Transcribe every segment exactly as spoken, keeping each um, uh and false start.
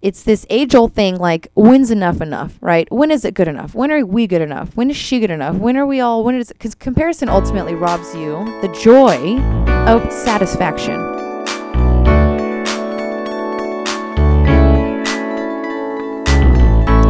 it's this age-old thing, like, when's enough enough, right? When is it good enough? When are we good enough? When is she good enough? When are we all, when is it? Because comparison ultimately robs you the joy of satisfaction.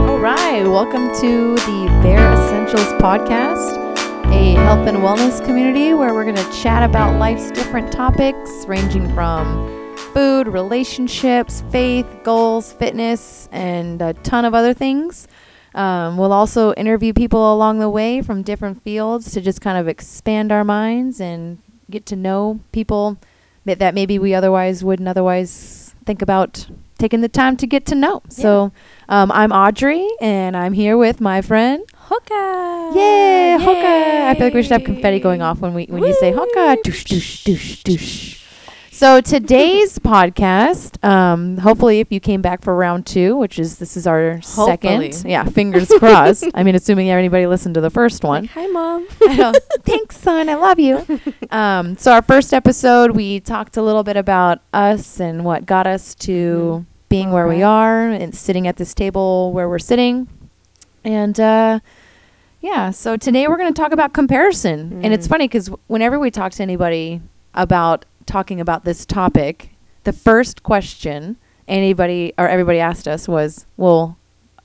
All right, welcome to the Bare Essentials Podcast, a health and wellness community where we're going to chat about life's different topics, ranging from food, relationships, faith, goals, fitness, and a ton of other things. Um, we'll also interview people along the way from different fields to just kind of expand our minds and get to know people that maybe we otherwise wouldn't otherwise think about taking the time to get to know. Yeah. So um, I'm Audrey, and I'm here with my friend Hoka. Yay, Yay. Hoka. I feel like we should have confetti going off when we when Woo. You say Hoka. Doosh, doosh, doosh, doosh. So today's podcast, um, hopefully if you came back for round two, which is, this is our hopefully. second. Yeah, fingers crossed. I mean, assuming anybody listened to the first one. Like, hi, Mom. I know. Thanks, son. I love you. Um, so our first episode, we talked a little bit about us and what got us to mm-hmm. being All where right. we are and sitting at this table where we're sitting. And uh, yeah, so today we're going to talk about comparison. Mm. And it's funny because w- whenever we talk to anybody about talking about this topic, the first question anybody or everybody asked us was, well,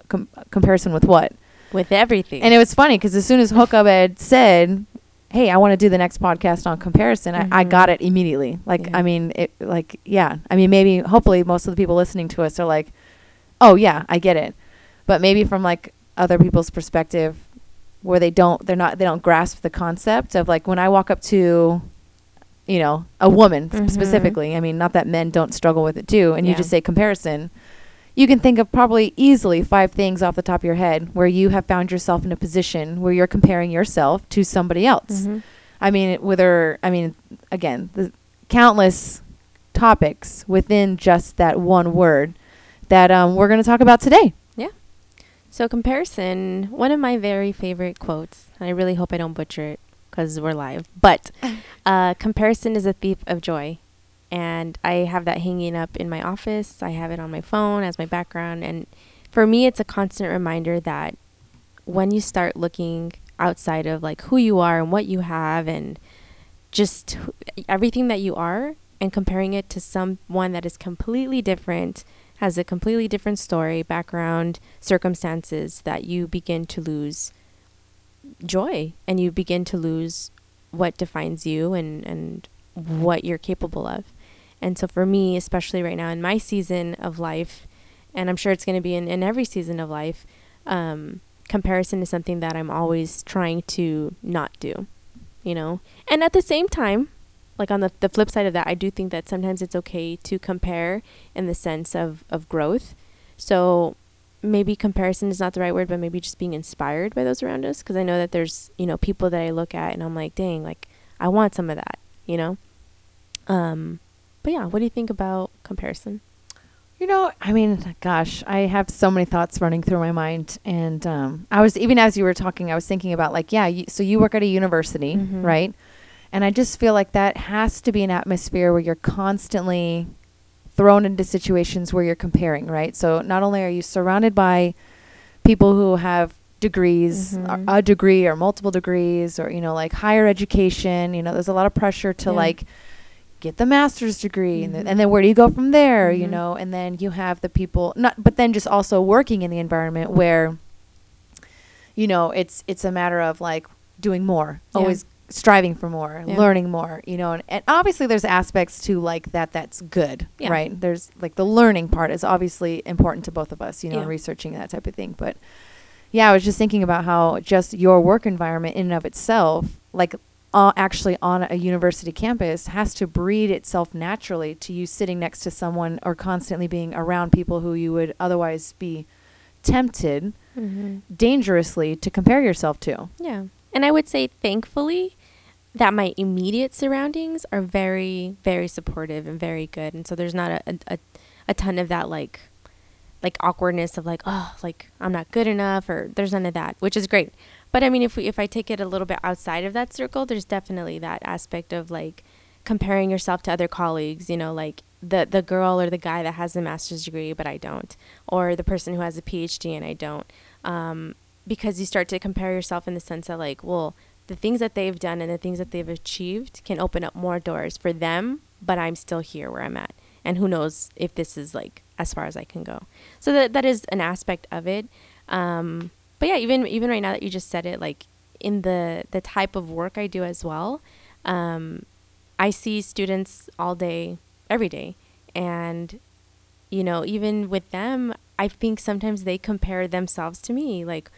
com- comparison with what? With everything. And it was funny because as soon as Hoka had said, hey, I want to do the next podcast on comparison, mm-hmm. I, I got it immediately. Like, yeah. I mean, it, like, yeah. I mean, maybe, hopefully most of the people listening to us are like, oh, yeah, I get it. But maybe from like other people's perspective where they don't, they're not, they don't grasp the concept of like when I walk up to, you know, a woman mm-hmm. specifically. I mean, not that men don't struggle with it too. And yeah. you just say comparison. You can think of probably easily five things off the top of your head where you have found yourself in a position where you're comparing yourself to somebody else. Mm-hmm. I mean, whether, I mean, again, the countless topics within just that one word that um, we're going to talk about today. Yeah. So comparison, one of my very favorite quotes, and I really hope I don't butcher it, because we're live, but uh, comparison is a thief of joy. And I have that hanging up in my office. I have it on my phone as my background. And for me, it's a constant reminder that when you start looking outside of like who you are and what you have and just wh- everything that you are and comparing it to someone that is completely different, has a completely different story, background, circumstances, that you begin to lose joy and you begin to lose what defines you and and what you're capable of. And so for me, especially right now in my season of life, and I'm sure it's going to be in, in every season of life, um comparison is something that I'm always trying to not do, you know. And at the same time, like on the, the flip side of that, I do think that sometimes it's okay to compare in the sense of of growth. So maybe comparison is not the right word, but maybe just being inspired by those around us. Because I know that there's, you know, people that I look at and I'm like, dang, like, I want some of that, you know? Um, but yeah, what do you think about comparison? You know, I mean, gosh, I have so many thoughts running through my mind. And um, I was, even as you were talking, I was thinking about like, yeah, you, so you work at a university, mm-hmm. right? And I just feel like that has to be an atmosphere where you're constantly thrown into situations where you're comparing, right? So not only are you surrounded by people who have degrees, mm-hmm. a degree or multiple degrees, or, you know, like higher education, you know, there's a lot of pressure to yeah. like get the master's degree mm-hmm. and, th- and then where do you go from there, mm-hmm. you know? And then you have the people, not, but then just also working in the environment where, you know, it's, it's a matter of like doing more, yeah. always striving for more, yeah. learning more, you know, and, and obviously there's aspects to like that that's good, yeah. right? There's like the learning part is obviously important to both of us, you know, yeah. and researching that type of thing. But yeah, I was just thinking about how just your work environment in and of itself, like uh, actually on a university campus, has to breed itself naturally to you sitting next to someone or constantly being around people who you would otherwise be tempted mm-hmm. dangerously to compare yourself to. Yeah. And I would say, thankfully, that my immediate surroundings are very, very supportive and very good. And so there's not a, a, a ton of that, like, like awkwardness of like, oh, like I'm not good enough, or there's none of that, which is great. But I mean, if we, if I take it a little bit outside of that circle, there's definitely that aspect of like comparing yourself to other colleagues, you know, like the, the girl or the guy that has a master's degree, but I don't, or the person who has a P H D and I don't, um, because you start to compare yourself in the sense that like, well, the things that they've done and the things that they've achieved can open up more doors for them, but I'm still here where I'm at. And who knows if this is like as far as I can go. So that that is an aspect of it. Um, but yeah, even even right now that you just said it, like in the, the type of work I do as well, um, I see students all day, every day. And, you know, even with them, I think sometimes they compare themselves to me. Like,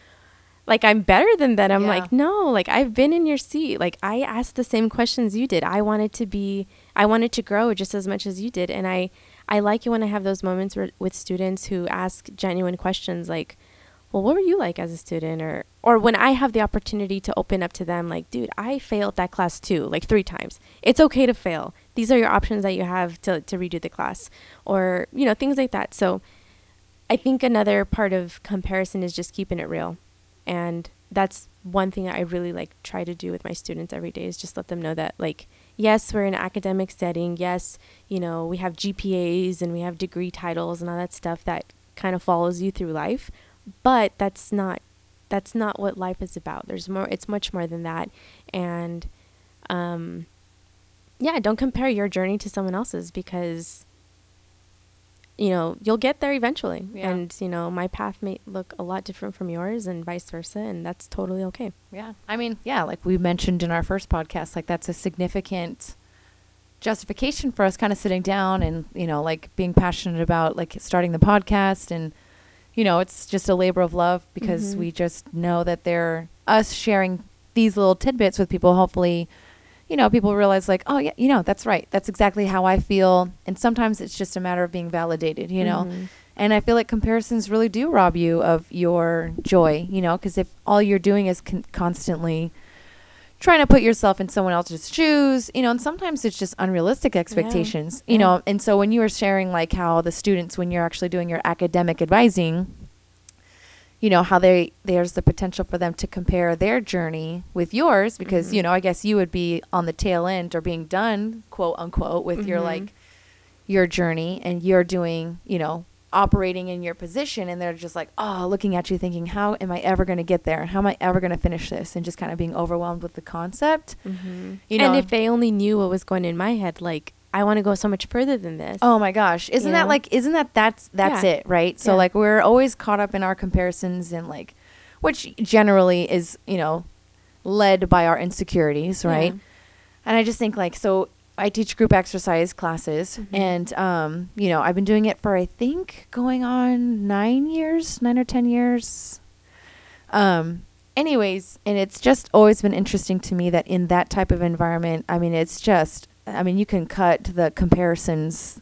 like I'm better than that. I'm yeah. like, no, like I've been in your seat. Like I asked the same questions you did. I wanted to be, I wanted to grow just as much as you did. And I, I like it when I have those moments where, with students who ask genuine questions like, well, what were you like as a student? Or, or when I have the opportunity to open up to them, like, dude, I failed that class too, like three times. It's okay to fail. These are your options that you have to, to redo the class, or, you know, things like that. So I think another part of comparison is just keeping it real. And that's one thing I really like try to do with my students every day is just let them know that like, yes, we're in an academic setting. Yes, you know, we have G P As and we have degree titles and all that stuff that kind of follows you through life. But that's not, that's not what life is about. There's more, it's much more than that. And, um, yeah, don't compare your journey to someone else's because, you know, you'll get there eventually. Yeah. And, you know, my path may look a lot different from yours and vice versa. And that's totally okay. Yeah. I mean, yeah, like we mentioned in our first podcast, like that's a significant justification for us kind of sitting down and, you know, like being passionate about like starting the podcast. And, you know, it's just a labor of love because mm-hmm. we just know that they're us sharing these little tidbits with people. Hopefully, you know, people realize like, oh yeah, you know, that's right. That's exactly how I feel. And sometimes it's just a matter of being validated, you know? Mm-hmm. And I feel like comparisons really do rob you of your joy, you know, because if all you're doing is con- constantly trying to put yourself in someone else's shoes, you know, and sometimes it's just unrealistic expectations, yeah. you yeah. know? And so when you were sharing like how the students, when you're actually doing your academic advising, you know, how they, there's the potential for them to compare their journey with yours because, mm-hmm. you know, I guess you would be on the tail end or being done, quote unquote, with mm-hmm. your like your journey and you're doing, you know, operating in your position and they're just like, oh, looking at you thinking, how am I ever going to get there? How am I ever going to finish this? And just kind of being overwhelmed with the concept. Mm-hmm. You know, and if they only knew what was going in my head, like, I want to go so much further than this. Oh my gosh. Isn't yeah. that like, isn't that, that's, that's yeah. it, right? So yeah. like we're always caught up in our comparisons and like, which generally is, you know, led by our insecurities, right? Yeah. And I just think like, so I teach group exercise classes mm-hmm. and, um, you know, I've been doing it for, I think going on nine years, nine or ten years. Um, anyways, and it's just always been interesting to me that in that type of environment, I mean, it's just, I mean, you can cut the comparisons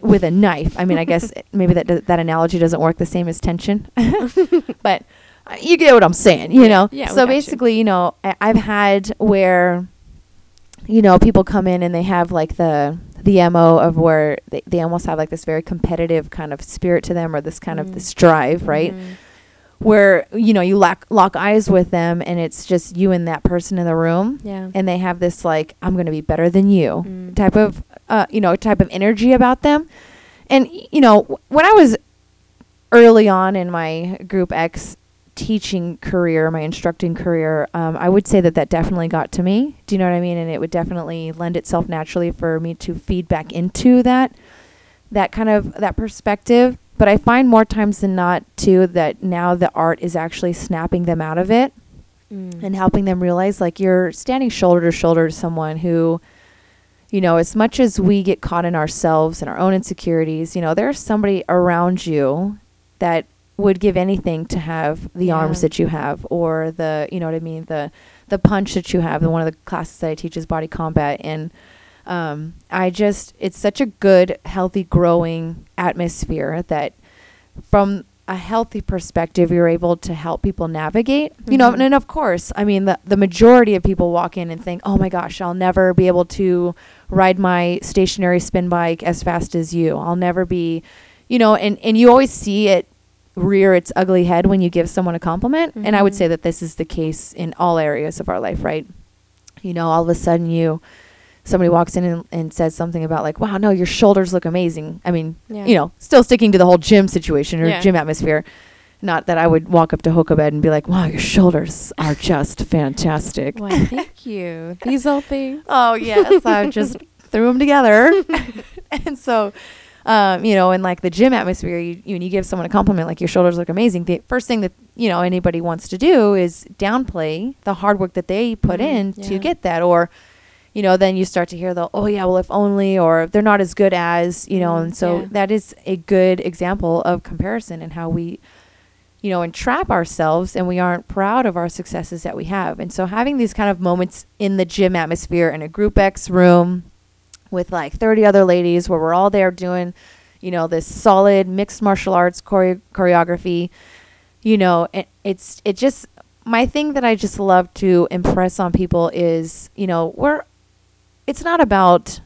with a knife. I mean, I guess maybe that do- that analogy doesn't work the same as tension, but uh, you get what I'm saying, you know? Yeah, so basically, you, you know, I- I've had where, you know, people come in and they have like the, the M O of where they, they almost have like this very competitive kind of spirit to them or this kind mm-hmm. of this drive, right? Mm-hmm. Where, you know, you lock, lock eyes with them and it's just you and that person in the room. Yeah. And they have this like, I'm going to be better than you mm. type of, uh, you know, type of energy about them. And, you know, w- when I was early on in my Group X teaching career, my instructing career, um, I would say that that definitely got to me. Do you know what I mean? And it would definitely lend itself naturally for me to feed back into that, that kind of, that perspective. But I find more times than not, too, that now the art is actually snapping them out of it mm. and helping them realize, like, you're standing shoulder to shoulder to someone who, you know, as much as we get caught in ourselves and our own insecurities, you know, there's somebody around you that would give anything to have the yeah. arms that you have or the, you know what I mean, the the punch that you have. And one of the classes that I teach is body combat. And Um, I just, it's such a good, healthy, growing atmosphere that from a healthy perspective, you're able to help people navigate, mm-hmm. you know, and, and of course, I mean, the, the majority of people walk in and think, oh my gosh, I'll never be able to ride my stationary spin bike as fast as you. I'll never be, you know, and, and you always see it rear its ugly head when you give someone a compliment. Mm-hmm. And I would say that this is the case in all areas of our life, right? You know, all of a sudden you somebody walks in and, and says something about like, wow, no, your shoulders look amazing. I mean, yeah. you know, still sticking to the whole gym situation or yeah. gym atmosphere. Not that I would walk up to Hoka Bed and be like, wow, your shoulders are just fantastic. Why, thank you. These old things. Oh, yes. I just threw them together. And so, um, you know, in like the gym atmosphere, you, you, when you give someone a compliment, like your shoulders look amazing, the first thing that, you know, anybody wants to do is downplay the hard work that they put mm, in yeah. to get that. Or, you know, then you start to hear the, oh, yeah, well, if only, or they're not as good as, you know. Mm, and so yeah. that is a good example of comparison and how we – you know, and trap ourselves, and we aren't proud of our successes that we have. And so having these kind of moments in the gym atmosphere in a group X room with like thirty other ladies where we're all there doing, you know, this solid mixed martial arts chore- choreography, you know, it, it's, it just, my thing that I just love to impress on people is, you know, we're, it's not about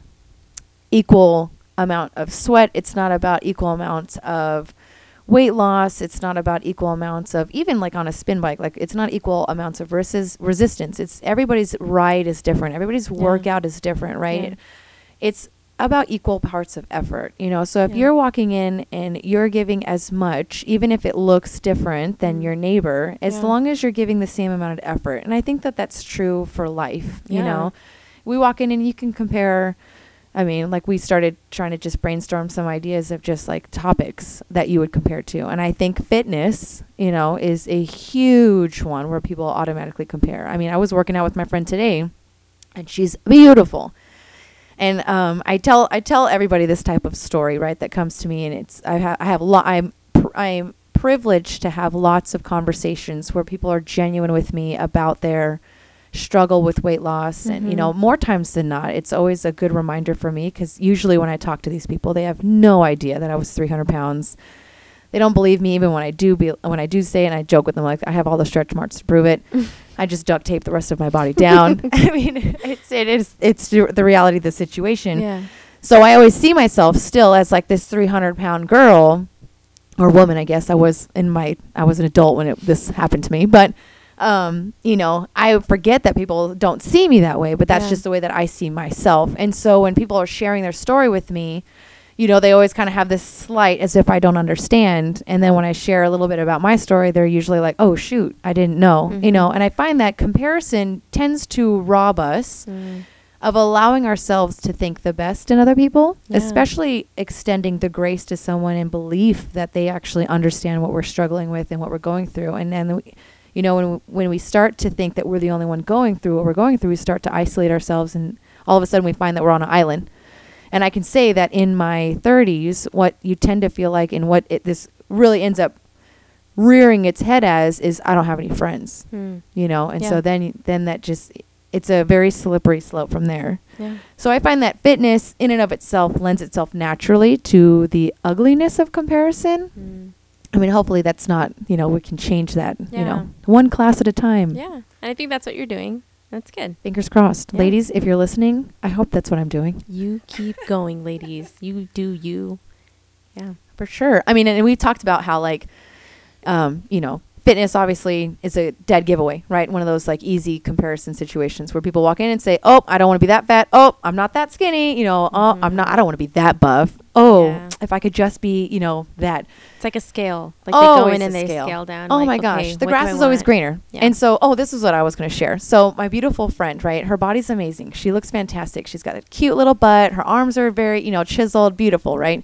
equal amount of sweat. It's not about equal amounts of weight loss. It's not about equal amounts of, even like on a spin bike, like it's not equal amounts of versus resistance. It's everybody's ride is different. Everybody's yeah. workout is different, right? Yeah. It's about equal parts of effort, you know? So if yeah. you're walking in and you're giving as much, even if it looks different than your neighbor, as yeah. long as you're giving the same amount of effort. And I think that that's true for life. Yeah. You know, we walk in and you can compare, I mean, like we started trying to just brainstorm some ideas of just like topics that you would compare to. And I think fitness, you know, is a huge one where people automatically compare. I mean, I was working out with my friend today and she's beautiful. And um, I tell I tell everybody this type of story, right, that comes to me. And it's I, ha- I have lo- I'm pr- I'm privileged to have lots of conversations where people are genuine with me about their struggle with weight loss. Mm-hmm. And, you know, more times than not, it's always a good reminder for me, because usually when I talk to these people, they have no idea that I was three hundred pounds. They don't believe me even when I do be, when I do say it, and I joke with them like I have all the stretch marks to prove it. I just duct tape the rest of my body down. I mean, it's it is it's the reality of the situation. Yeah. So I always see myself still as like this three hundred pound girl or woman. I guess I was in my I was an adult when it, this happened to me, but um you know, I forget that people don't see me that way, but that's yeah. just the way that I see myself. And so when people are sharing their story with me, you know, they always kind of have this slight as if I don't understand. And then when I share a little bit about my story, they're usually like, oh shoot, I didn't know. Mm-hmm. You know, and I find that comparison tends to rob us mm. of allowing ourselves to think the best in other people, yeah. especially extending the grace to someone and belief that they actually understand what we're struggling with and what we're going through. And then we, you know, when we, when we start to think that we're the only one going through what we're going through, we start to isolate ourselves, and all of a sudden we find that we're on an island. And I can say that in my thirties, what you tend to feel like and what it, this really ends up rearing its head as is, I don't have any friends, hmm. you know? And yeah. so then, then that just, it's a very slippery slope from there. Yeah. So I find that fitness in and of itself lends itself naturally to the ugliness of comparison. Hmm. I mean, hopefully that's not, you know, we can change that, yeah. you know, one class at a time. Yeah. And I think that's what you're doing. That's good. Fingers crossed. Yeah. Ladies, if you're listening, I hope that's what I'm doing. You keep going, ladies. You do you. Yeah, for sure. I mean, and, and we talked about how like, um, you know, fitness obviously is a dead giveaway, right? One of those like easy comparison situations where people walk in and say, oh, I don't want to be that fat. Oh, I'm not that skinny. You know, mm-hmm. oh, I'm not, I don't want to be that buff. Oh, yeah. If I could just be, you know, that. It's like a scale. Like oh, they go in and they scale, scale down. Oh like, my gosh. Okay, the grass is always greener. Yeah. And so, oh, this is what I was going to share. So my beautiful friend, right? Her body's amazing. She looks fantastic. She's got a cute little butt. Her arms are very, you know, chiseled, beautiful, right?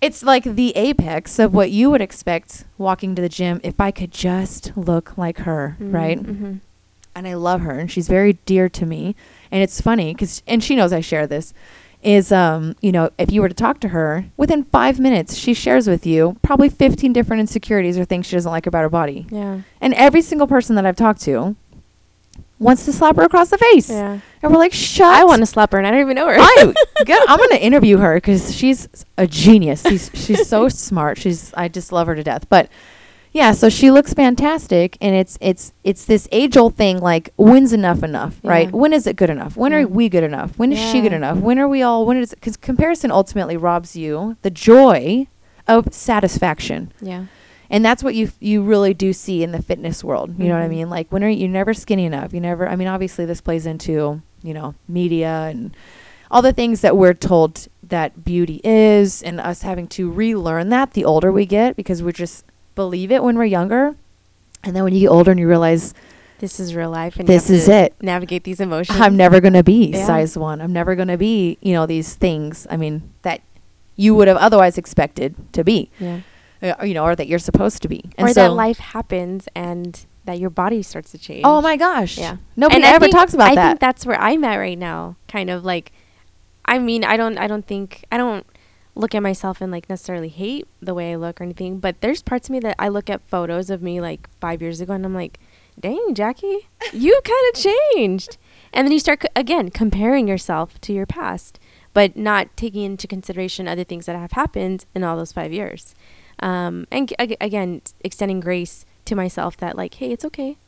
It's like the apex of what you would expect walking to the gym, if I could just look like her, mm-hmm, right? Mm-hmm. And I love her, and she's very dear to me. And it's funny because, and she knows I share this, is, um, you know, if you were to talk to her, within five minutes, she shares with you probably fifteen different insecurities or things she doesn't like about her body. Yeah. And every single person that I've talked to wants to slap her across the face. Yeah. And we're like, shut. I want to slap her and I don't even know her. I, I'm going to interview her because she's a genius. She's, she's so smart. She's, I just love her to death. But yeah, so she looks fantastic. And it's, it's, it's this age old thing. Like, when's enough enough, yeah. right? When is it good enough? When yeah. are we good enough? When yeah. is she good enough? When are we all, when is it? Because comparison ultimately robs you the joy of satisfaction. Yeah. And that's what you f- you really do see in the fitness world. You mm-hmm. know what I mean? Like, when are you, you're never skinny enough? You never, I mean, obviously this plays into you know, media and all the things that we're told that beauty is, and us having to relearn that the older we get, because we just believe it when we're younger. And then when you get older and you realize this is real life and this is it, navigate these emotions. I'm never going to be yeah. size one. I'm never going to be, you know, these things. I mean, that you would have otherwise expected to be, yeah. uh, you know, or that you're supposed to be. And or so that life happens and that your body starts to change. Oh my gosh. Yeah. Nobody ever think, talks about I that. I think that's where I'm at right now. Kind of like, I mean, I don't, I don't think, I don't look at myself and like necessarily hate the way I look or anything, but there's parts of me that I look at photos of me like five years ago and I'm like, dang, Jackie, you kind of changed. And then you start, co- again, comparing yourself to your past, but not taking into consideration other things that have happened in all those five years. Um, and ag- again, extending grace to myself that like, hey, it's okay.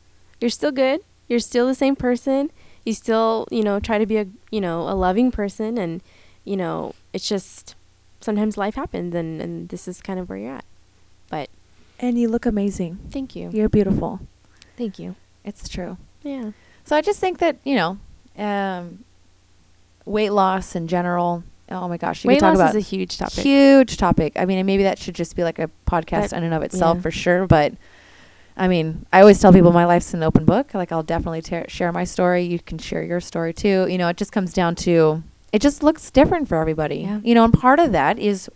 You're still good. You're still the same person. You still, you know, try to be a, you know, a loving person. And, you know, it's just sometimes life happens and, and this is kind of where you're at. But. And you look amazing. Thank you. You're beautiful. Thank you. It's true. Yeah. So I just think that, you know, um, weight loss in general. Oh my gosh. You weight could talk loss about is a huge topic. Huge topic. I mean, maybe that should just be like a podcast that in and of itself yeah. for sure. But I mean, I always tell people my life's an open book. Like, I'll definitely ter- share my story. You can share your story too. You know, it just comes down to, it just looks different for everybody. Yeah. You know, and part of that is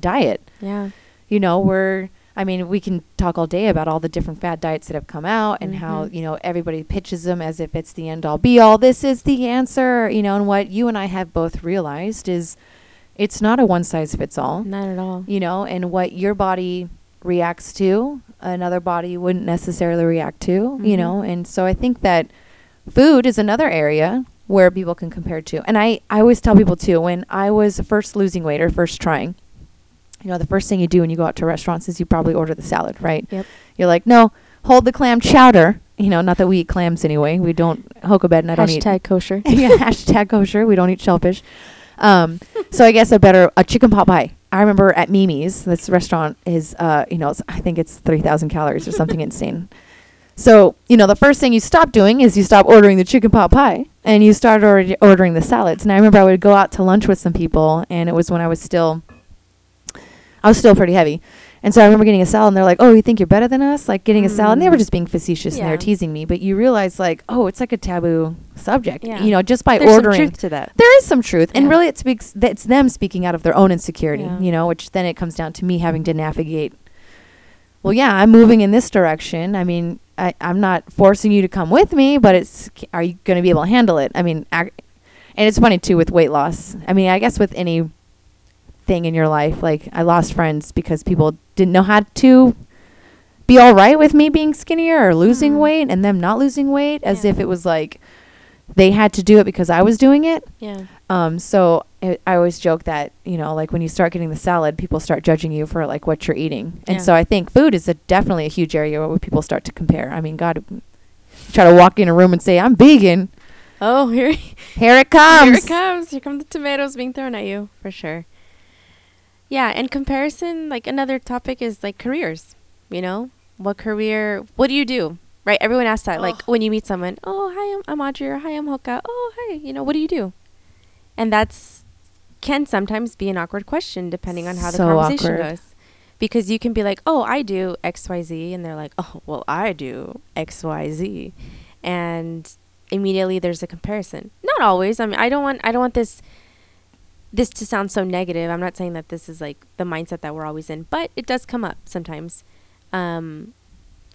diet. Yeah. You know, we're, I mean, we can talk all day about all the different fad diets that have come out and mm-hmm. how, you know, everybody pitches them as if it's the end all be all. This is the answer, you know, and what you and I have both realized is it's not a one size fits all. Not at all. You know, and what your body reacts to, another body wouldn't necessarily react to, mm-hmm. you know. And so I think that food is another area where people can compare to. And I, I always tell people too, when I was first losing weight or first trying, you know, the first thing you do when you go out to restaurants is you probably order the salad, right? Yep. You're like, no, hold the clam chowder. You know, not that we eat clams anyway. We don't, Hokobed and I don't eat. Hashtag kosher. Yeah, hashtag kosher. We don't eat shellfish. Um, so I guess a better, a chicken pot pie. I remember at Mimi's, this restaurant is, uh, you know, it's, I think it's three thousand calories or something insane. So, you know, the first thing you stop doing is you stop ordering the chicken pot pie and you start already ordering the salads. And I remember I would go out to lunch with some people, and it was when I was still... I was still pretty heavy. And so I remember getting a salad and they're like, oh, you think you're better than us? Like getting mm. a salad. And they were just being facetious yeah. and they were teasing me. But you realize like, oh, it's like a taboo subject, yeah. you know, just by There's ordering. There's some truth to that. There is some truth. Yeah. And really it speaks, th- it's them speaking out of their own insecurity, yeah. you know, which then it comes down to me having to navigate. Well, yeah, I'm moving in this direction. I mean, I, I'm not forcing you to come with me, but it's, are you going to be able to handle it? I mean, ac- and it's funny too with weight loss. I mean, I guess with any thing in your life, like I lost friends because people didn't know how to be all right with me being skinnier or losing mm. weight, and them not losing weight as yeah. if it was like they had to do it because I was doing it. Yeah. Um. So I, I always joke that, you know, like when you start getting the salad, people start judging you for like what you're eating, and yeah. so I think food is a definitely a huge area where people start to compare. I mean, God, try to walk in a room and say I'm vegan. Oh, here, here it comes. Here it comes. Here come the tomatoes being thrown at you for sure. Yeah, and comparison, like another topic is like careers, you know? What career, what do you do, right? Everyone asks that, oh. like when you meet someone, oh, hi, I'm, I'm Audrey, or hi, I'm Hoka, oh, hi, you know, what do you do? And that's, can sometimes be an awkward question depending on how so the conversation awkward. Goes. Because you can be like, oh, I do X Y Z, and they're like, oh, well, I do X Y Z. And immediately there's a comparison. Not always, I mean, I don't want, I don't want this... this to sound so negative. I'm not saying that this is like the mindset that we're always in, but it does come up sometimes. Um,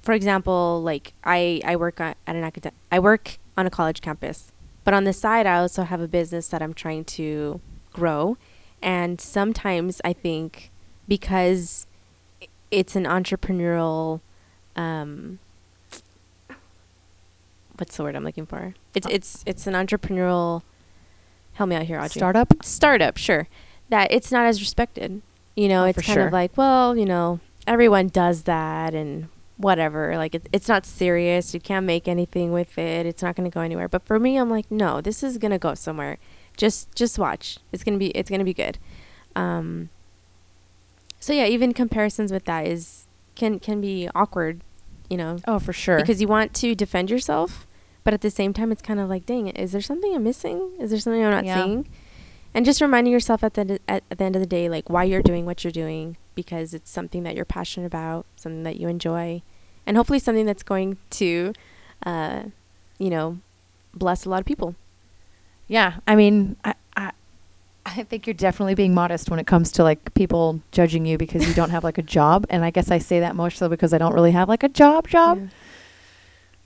for example, like I, I work on, at an academic, I work on a college campus, but on the side, I also have a business that I'm trying to grow. And sometimes I think because it's an entrepreneurial, um, what's the word I'm looking for? It's, it's, it's an entrepreneurial, help me out here, Audrey. Startup? Startup, sure. That it's not as respected. You know, oh, it's kind sure. of like, well, you know, everyone does that and whatever. Like, it, it's not serious. You can't make anything with it. It's not going to go anywhere. But for me, I'm like, no, this is going to go somewhere. Just just watch. It's going to be it's going to be good. Um, so, yeah, even comparisons with that is can, can be awkward, you know. Oh, for sure. Because you want to defend yourself, But at the same time, it's kind of like, dang, is there something I'm missing? Is there something I'm not yeah. seeing? And just reminding yourself at the at, at the end of the day, like, why you're doing what you're doing, because it's something that you're passionate about, something that you enjoy, and hopefully something that's going to, uh, you know, bless a lot of people. Yeah. I mean, I, I, I think you're definitely being modest when it comes to, like, people judging you because you don't have, like, a job. And I guess I say that more so because I don't really have, like, a job job. Yeah.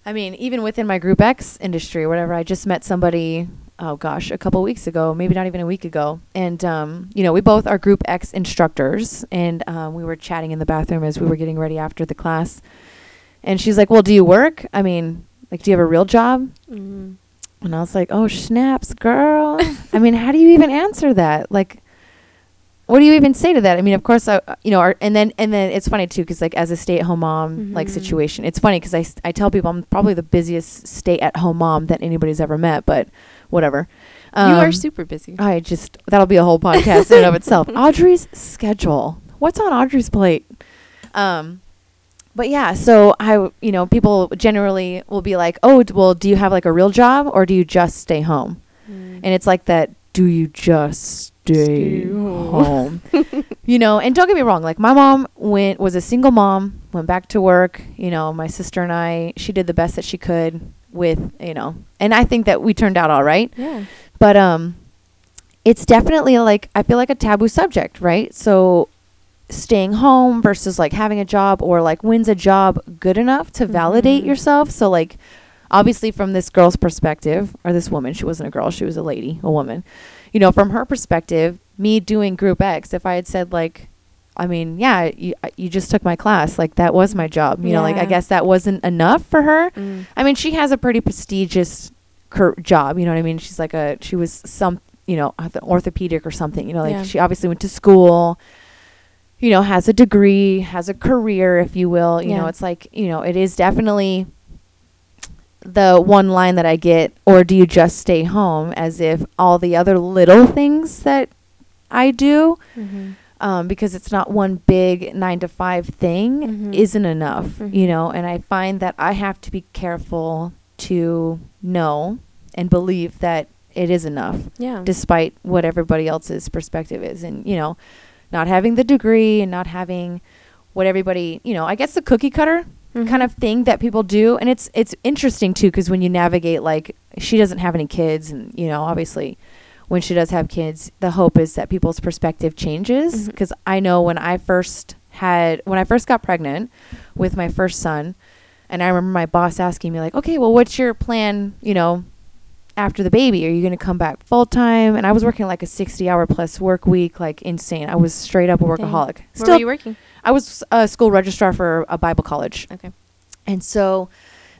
I mean, even within my Group X industry or whatever, I just met somebody, oh gosh, a couple weeks ago, maybe not even a week ago. And, um, you know, we both are Group X instructors, and um, we were chatting in the bathroom as we were getting ready after the class. And she's like, well, do you work? I mean, like, do you have a real job? Mm-hmm. And I was like, oh, snaps, girl. I mean, how do you even answer that? Like, what do you even say to that? I mean, of course, I, you know, our, and then and then it's funny, too, because, like, as a stay-at-home mom, mm-hmm. like, situation, it's funny because I, I tell people I'm probably the busiest stay-at-home mom that anybody's ever met, but whatever. Um, you are super busy. I just, that'll be a whole podcast in and of itself. Audrey's schedule. What's on Audrey's plate? Um, but, yeah, so, I, you know, people generally will be like, oh, d- well, do you have, like, a real job or do you just stay home? Mm. And it's like that, do you just stay home, you know? And don't get me wrong, like, my mom went was a single mom, went back to work, you know. My sister and I, she did the best that she could with, you know, and I think that we turned out all right. Yeah. But um it's definitely, like, I feel like a taboo subject, right? So staying home versus, like, having a job, or, like, when's a job good enough to mm-hmm. validate yourself? So, like, obviously from this girl's perspective, or this woman, she wasn't a girl, she was a lady, a woman, you know, from her perspective, me doing Group X, if I had said, like, I mean, yeah, you, you just took my class, like, that was my job, you yeah. know, like, I guess that wasn't enough for her. Mm. I mean, she has a pretty prestigious cur- job, you know what I mean? She's like a, she was some, you know, orthopedic or something, you know, like yeah. she obviously went to school, you know, has a degree, has a career, if you will, you yeah. know, it's like, you know, it is definitely the one line that I get, or do you just stay home, as if all the other little things that I do, mm-hmm. um, because it's not one big nine to five thing, mm-hmm. isn't enough, mm-hmm. you know? And I find that I have to be careful to know and believe that it is enough, yeah. despite what everybody else's perspective is. And, you know, not having the degree and not having what everybody, you know, I guess the cookie cutter Mm-hmm. kind of thing that people do. And it's it's interesting too, because when you navigate, like, she doesn't have any kids, and, you know, obviously when she does have kids, the hope is that people's perspective changes, because mm-hmm. I know when I first had when I first got pregnant with my first son, and I remember my boss asking me, like, okay, well, what's your plan, you know, after the baby? Are you going to come back full time? And I was working, like, a sixty hour plus work week, like, insane. I was straight up a workaholic. Dang. Still, where were you working? I was a school registrar for a Bible college. Okay. And so,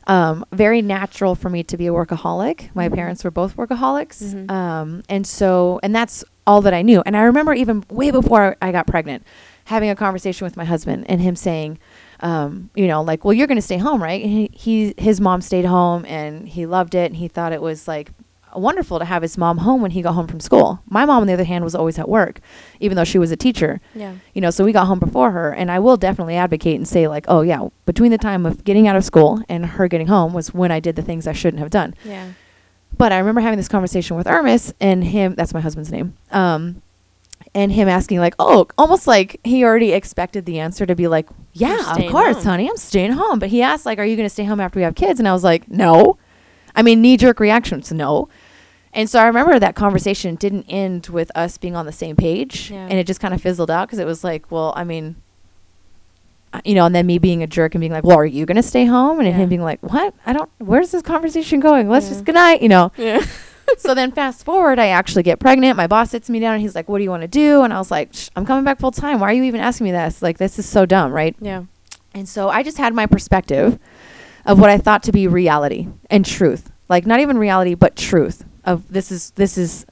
um, very natural for me to be a workaholic. My mm-hmm. parents were both workaholics. Mm-hmm. Um, and so, and that's all that I knew. And I remember even way before I got pregnant, having a conversation with my husband, and him saying, um, you know, like, well, you're going to stay home, right? And he, he, his mom stayed home, and he loved it. And he thought it was, like, wonderful to have his mom home when he got home from school. My mom, on the other hand, was always at work, even though she was a teacher. Yeah. You know, so we got home before her. And I will definitely advocate and say, like, oh yeah, between the time of getting out of school and her getting home was when I did the things I shouldn't have done. Yeah. But I remember having this conversation with Ermis, and him, that's my husband's name, um, and him asking, like, oh, almost like he already expected the answer to be like, yeah, of course, home. honey, I'm staying home. But he asked, like, are you going to stay home after we have kids? And I was like, no. I mean, knee-jerk reactions, no. And so I remember that conversation didn't end with us being on the same page. Yeah. And it just kind of fizzled out, because it was like, well, I mean, uh, you know, and then me being a jerk and being like, well, are you going to stay home? And yeah. him being like, what? I don't, where's this conversation going? Let's yeah. just, good night, you know. Yeah. So then fast forward, I actually get pregnant. My boss sits me down, and he's like, what do you want to do? And I was like, I'm coming back full time. Why are you even asking me this? Like, this is so dumb, right? Yeah. And so I just had my perspective of what I thought to be reality and truth. Like, not even reality, but truth. Of this is this is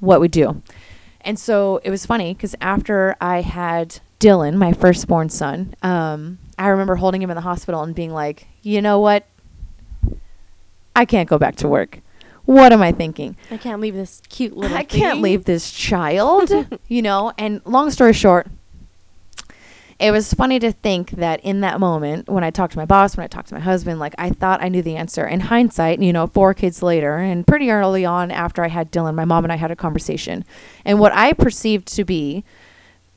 what we do. And so it was funny, because after I had Dylan, my firstborn son, um, I remember holding him in the hospital and being like, you know what? I can't go back to work. What am I thinking? I can't leave this cute little I thing. can't leave this child, you know? And long story short, it was funny to think that in that moment, when I talked to my boss, when I talked to my husband, like I thought I knew the answer. In hindsight, you know, four kids later and pretty early on after I had Dylan, my mom and I had a conversation. And what I perceived to be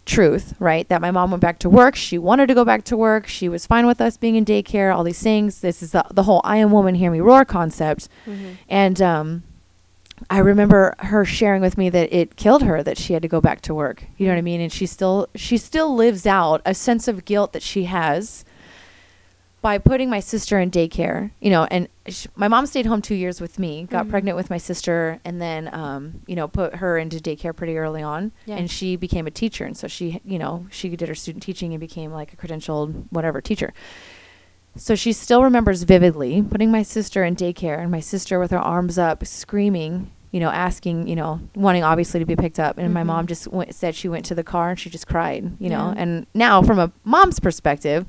truth, right, that my mom went back to work. She wanted to go back to work. She was fine with us being in daycare, all these things. This is the, the whole I am woman, hear me roar concept. Mm-hmm. And um, I remember her sharing with me that it killed her that she had to go back to work. You know what I mean? And she still she still lives out a sense of guilt that she has by putting my sister in daycare, you know, and sh- my mom stayed home two years with me, got mm-hmm. pregnant with my sister, and then, um, you know, put her into daycare pretty early on. Yeah. And she became a teacher. And so she, you know, she did her student teaching and became like a credentialed whatever teacher. So she still remembers vividly putting my sister in daycare and my sister with her arms up screaming, you know, asking, you know, wanting obviously to be picked up. And mm-hmm. my mom just went, said she went to the car and she just cried, you yeah. know. And now from a mom's perspective,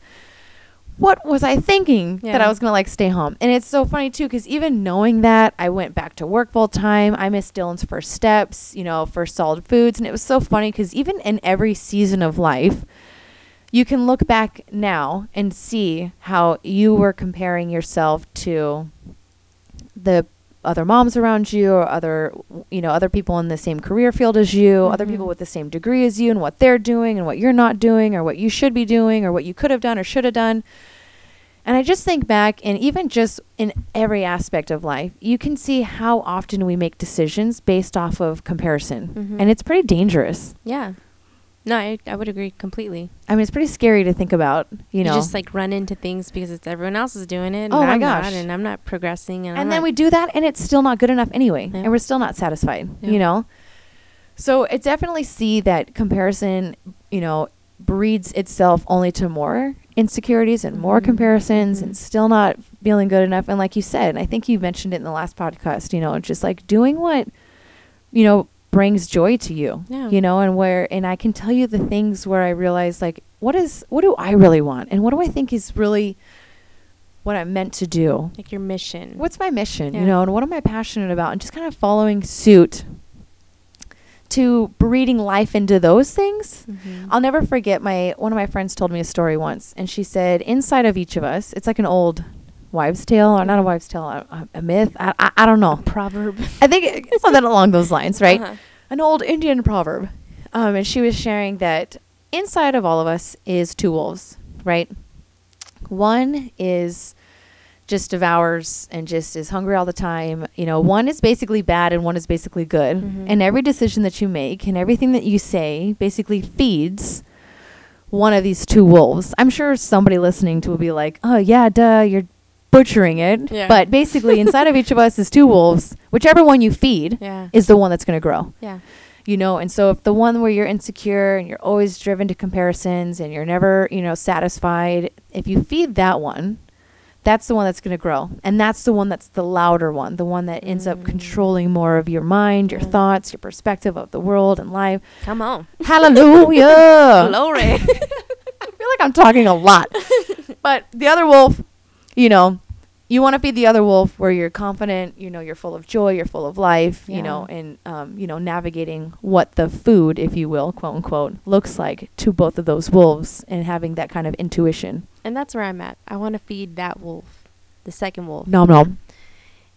what was I thinking yeah. that I was going to like stay home? And it's so funny too, because even knowing that, I went back to work full time. I missed Dylan's first steps, you know, first solid foods. And it was so funny because even in every season of life, you can look back now and see how you were comparing yourself to the other moms around you or other, you know, other people in the same career field as you, mm-hmm. other people with the same degree as you and what they're doing and what you're not doing or what you should be doing or what you could have done or should have done. And I just think back, and even just in every aspect of life, you can see how often we make decisions based off of comparison. Mm-hmm. And it's pretty dangerous. Yeah. No, I, I would agree completely. I mean, it's pretty scary to think about, you, you know. You just, like, run into things because it's everyone else is doing it. And oh, my I'm gosh. Not, and I'm not progressing. And, and then we do that, and it's still not good enough anyway. Yeah. And we're still not satisfied, yeah. you know. So I definitely see that comparison, you know, breeds itself only to more insecurities and mm-hmm. more comparisons mm-hmm. and still not feeling good enough. And like you said, and I think you mentioned it in the last podcast, you know, just, like, doing what, you know, brings joy to you, yeah. you know, and where, and I can tell you the things where I realize like, what is, what do I really want? And what do I think is really what I'm meant to do? Like your mission. What's my mission, yeah. you know, and what am I passionate about? And just kind of following suit to breeding life into those things. Mm-hmm. I'll never forget my, one of my friends told me a story once, and she said inside of each of us, it's like an old wives' tale or not a wives' tale, a, a myth. I, I I don't know. A proverb. I think it's something along those lines, right? Uh-huh. An old Indian proverb. Um, and she was sharing that inside of all of us is two wolves, right? One is just devours and just is hungry all the time. You know, one is basically bad and one is basically good. Mm-hmm. And every decision that you make and everything that you say basically feeds one of these two wolves. I'm sure somebody listening to will be like, oh, yeah, duh, you're butchering it, yeah. but basically inside of each of us is two wolves. Whichever one you feed yeah. is the one that's going to grow. Yeah, you know, and so if the one where you're insecure and you're always driven to comparisons and you're never, you know, satisfied, if you feed that one, that's the one that's going to grow. And that's the one that's the louder one, the one that mm. ends up controlling more of your mind, your mm. thoughts, your perspective of the world and life. Come on. Hallelujah. Glory. I feel like I'm talking a lot. But the other wolf, you know, you want to feed the other wolf where you're confident, you know, you're full of joy, you're full of life, yeah. you know, and, um, you know, navigating what the food, if you will, quote unquote, looks like to both of those wolves and having that kind of intuition. And that's where I'm at. I want to feed that wolf, the second wolf. Nom nom.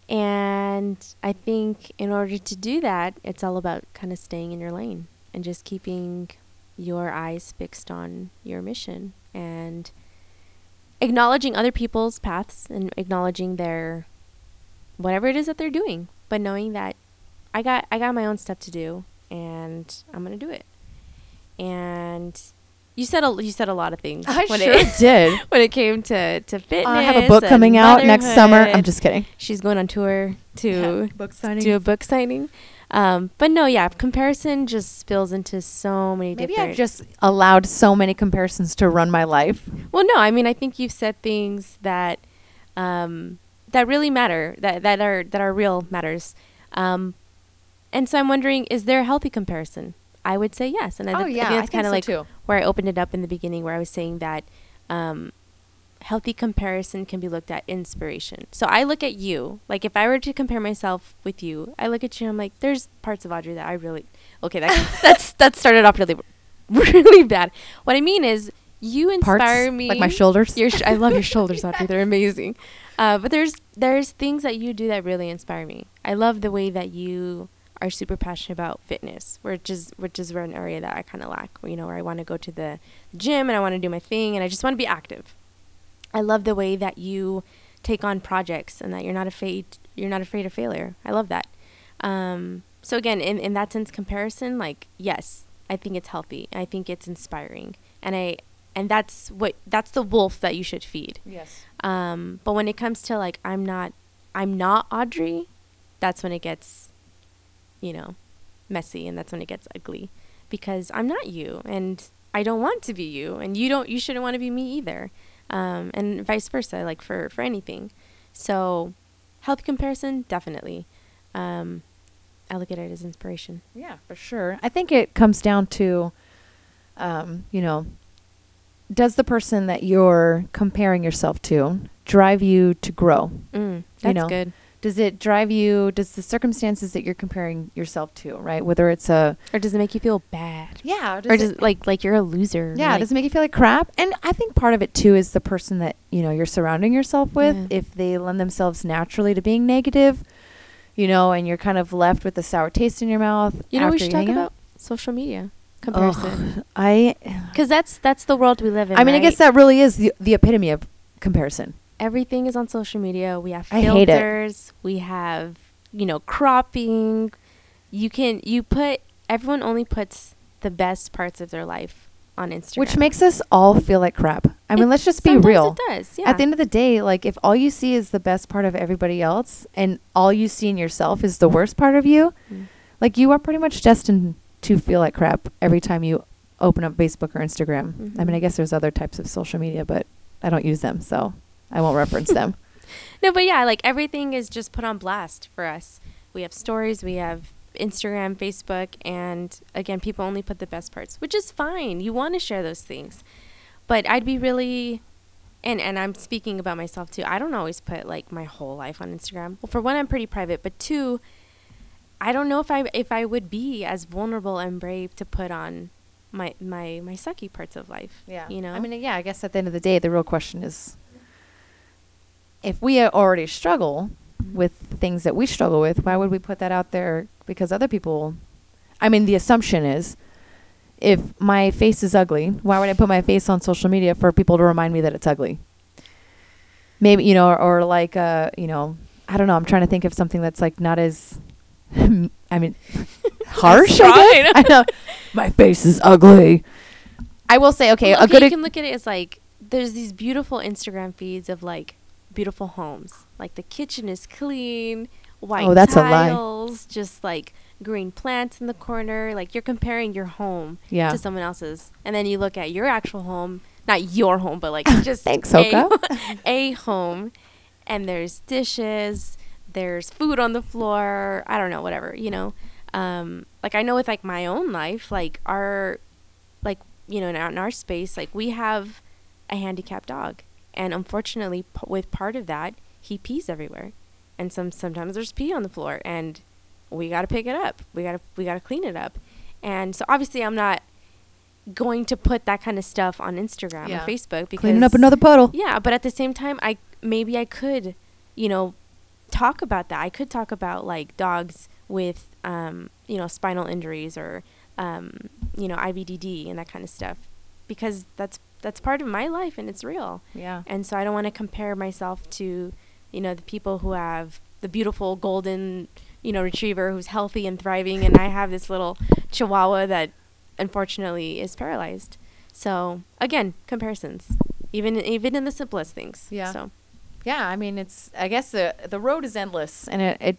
And I think in order to do that, it's all about kind of staying in your lane and just keeping your eyes fixed on your mission and acknowledging other people's paths and acknowledging their whatever it is that they're doing, but knowing that I got I got my own stuff to do and I'm gonna do it. And you said a you said a lot of things. I when sure it, did when it came to to fitness. Uh, I have a book coming out next summer. I'm just kidding. She's going on tour to book signing. do a book signing. Um, but no, yeah, comparison just spills into so many Maybe different... Maybe I've just allowed so many comparisons to run my life. Well, no, I mean, I think you've said things that um, that really matter, that, that are that are real matters. Um, and so I'm wondering, is there a healthy comparison? I would say yes. And I, th- oh, yeah, I think that's kind of so like too. Where I opened it up in the beginning where I was saying that um, healthy comparison can be looked at inspiration. So I look at you, like if I were to compare myself with you, I look at you and I'm like, there's parts of Audrey that I really, okay, that, that's, that started off really, really bad. What I mean is you inspire parts, me. Like my shoulders. Your sh- I love your shoulders, Audrey. They're amazing. Uh, but there's there's things that you do that really inspire me. I love the way that you are super passionate about fitness, which is which is an area that I kind of lack. You know, where I want to go to the gym and I want to do my thing and I just want to be active. I love the way that you take on projects and that you're not afraid you're not afraid of failure. I love that. Um, so again, in, in that sense, comparison, like yes, I think it's healthy. I think it's inspiring, and I and that's what that's the wolf that you should feed. Yes. Um, but when it comes to like I'm not I'm not Audrey, that's when it gets, you know, messy, and that's when it gets ugly, because I'm not you, and I don't want to be you, and you don't you shouldn't want to be me either, um, and vice versa, like for for anything. So, health comparison, definitely. Um, I look at it as inspiration. Yeah, for sure. I think it comes down to, um, you know, does the person that you're comparing yourself to drive you to grow? Mm, that's you know? good. Does it drive you, does the circumstances that you're comparing yourself to, right? Whether it's a... Or does it make you feel bad? Yeah. Or does, or does it, like, like you're a loser? Yeah. Like does it make you feel like crap? And I think part of it too is the person that, you know, you're surrounding yourself with. Yeah. If they lend themselves naturally to being negative, you know, and you're kind of left with a sour taste in your mouth. You know, we should talk about social media comparison. Oh, I, because that's that's the world we live in. I mean, right? I guess that really is the the epitome of comparison. Everything is on social media. We have filters. We have, you know, cropping. You can you put everyone only puts the best parts of their life on Instagram, which makes us all feel like crap. I mean, it, let's just be real. It does, yeah. At the end of the day, like if all you see is the best part of everybody else and all you see in yourself is the worst part of you, mm. like you are pretty much destined to feel like crap every time you open up Facebook or Instagram. Mm-hmm. I mean, I guess there's other types of social media, but I don't use them, so I won't reference them. No, but yeah, like everything is just put on blast for us. We have stories, we have Instagram, Facebook, and again, people only put the best parts, which is fine. You want to share those things. But I'd be really, and, and I'm speaking about myself too, I don't always put like my whole life on Instagram. Well, for one, I'm pretty private, but two, I don't know if I if I would be as vulnerable and brave to put on my my, my sucky parts of life. Yeah. You know? I mean, yeah, I guess at the end of the day, the real question is if we already struggle mm-hmm. with things that we struggle with, why would we put that out there? Because other people, I mean, the assumption is, if my face is ugly, why would I put my face on social media for people to remind me that it's ugly? Maybe, you know, or, or like, uh, you know, I don't know. I'm trying to think of something that's like not as, I mean, harsh. I, I know my face is ugly. I will say, okay, well, okay a good. You can look at it as like there's these beautiful Instagram feeds of like beautiful homes, like the kitchen is clean, white oh, that's tiles, a lie. Just like green plants in the corner. Like you're comparing your home yeah. to someone else's, and then you look at your actual home, not your home, but like just Thanks, a, a home, and there's dishes, there's food on the floor, I don't know, whatever, you know. Um like I know with like my own life, like our like you know in our space, like we have a handicapped dog, and unfortunately p- with part of that, he pees everywhere, and some sometimes there's pee on the floor, and we got to pick it up. We got to we got to clean it up. And so obviously I'm not going to put that kind of stuff on Instagram yeah. or Facebook, because cleaning up another puddle. Yeah, but at the same time, I maybe I could, you know, talk about that. I could talk about like dogs with um, you know, spinal injuries or um, you know, I B D D and that kind of stuff, because that's that's part of my life and it's real. Yeah. And so I don't want to compare myself to, you know, the people who have the beautiful golden you know, retriever who's healthy and thriving, and I have this little chihuahua that unfortunately is paralyzed. So again, comparisons, even even in the simplest things. Yeah. So, yeah, I mean, it's I guess the the road is endless, and it, it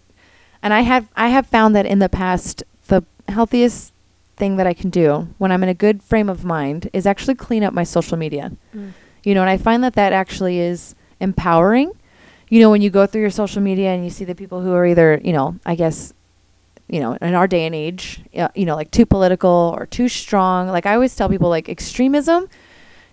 and I have I have found that in the past, the healthiest thing that I can do when I'm in a good frame of mind is actually clean up my social media. Mm. You know, and I find that that actually is empowering. You know, when you go through your social media and you see the people who are either, you know, I guess, you know, in our day and age, uh, you know, like too political or too strong. Like I always tell people, like extremism